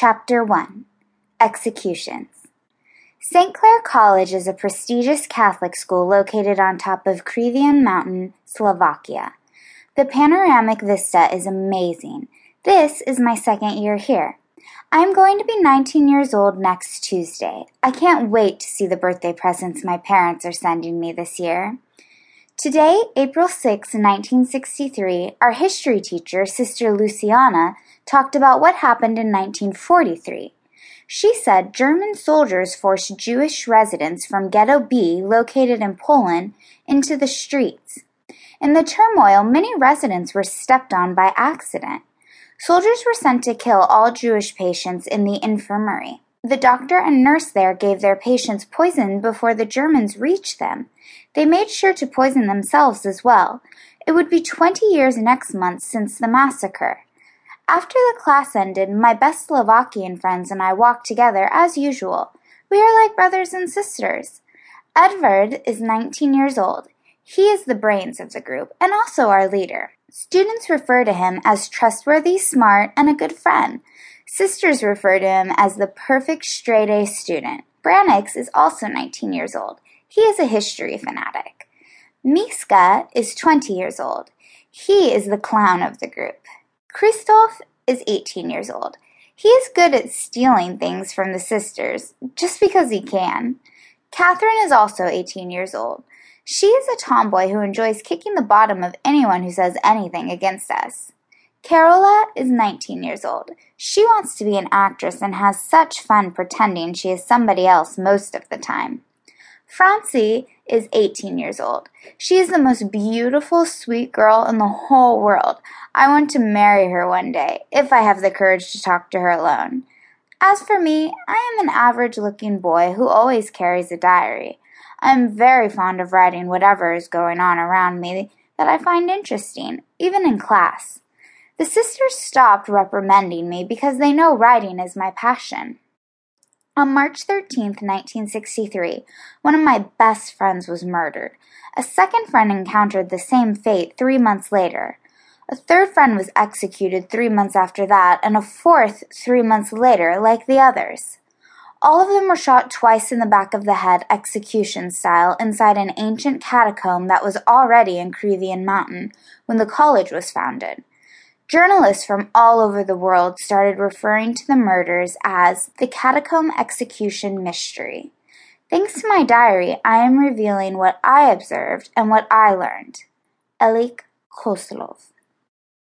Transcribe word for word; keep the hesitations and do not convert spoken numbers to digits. Chapter one. Executions. Saint Clair College is a prestigious Catholic school located on top of Kriván Mountain, Slovakia. The panoramic vista is amazing. This is my second year here. I'm going to be nineteen years old next Tuesday. I can't wait to see the birthday presents my parents are sending me this year. Today, April sixth, nineteen sixty-three, our history teacher, Sister Luciana, talked about what happened in nineteen forty-three. She said German soldiers forced Jewish residents from Ghetto B, located in Poland, into the streets. In the turmoil, many residents were stepped on by accident. Soldiers were sent to kill all Jewish patients in the infirmary. The doctor and nurse there gave their patients poison before the Germans reached them. They made sure to poison themselves as well. It would be twenty years next month since the massacre. After the class ended, my best Slovakian friends and I walked together as usual. We are like brothers and sisters. Edvard is nineteen years old. He is the brains of the group and also our leader. Students refer to him as trustworthy, smart, and a good friend. Sisters refer to him as the perfect straight-A student. Brannix is also nineteen years old. He is a history fanatic. Miska is twenty years old. He is the clown of the group. Christoph is eighteen years old. He is good at stealing things from the sisters, just because he can. Catherine is also eighteen years old. She is a tomboy who enjoys kicking the bottom of anyone who says anything against us. Carola is nineteen years old. She wants to be an actress and has such fun pretending she is somebody else most of the time. Phronsie is eighteen years old. She is the most beautiful, sweet girl in the whole world. I want to marry her one day, if I have the courage to talk to her alone. As for me, I am an average-looking boy who always carries a diary. I am very fond of writing whatever is going on around me that I find interesting, even in class. The sisters stopped reprimanding me because they know writing is my passion. On March thirteenth, nineteen sixty-three, one of my best friends was murdered. A second friend encountered the same fate three months later. A third friend was executed three months after that, and a fourth three months later, like the others. All of them were shot twice in the back of the head, execution style, inside an ancient catacomb that was already in Cruthian Mountain when the college was founded. Journalists from all over the world started referring to the murders as the Catacomb Execution Mystery. Thanks to my diary, I am revealing what I observed and what I learned. Elik Koslov.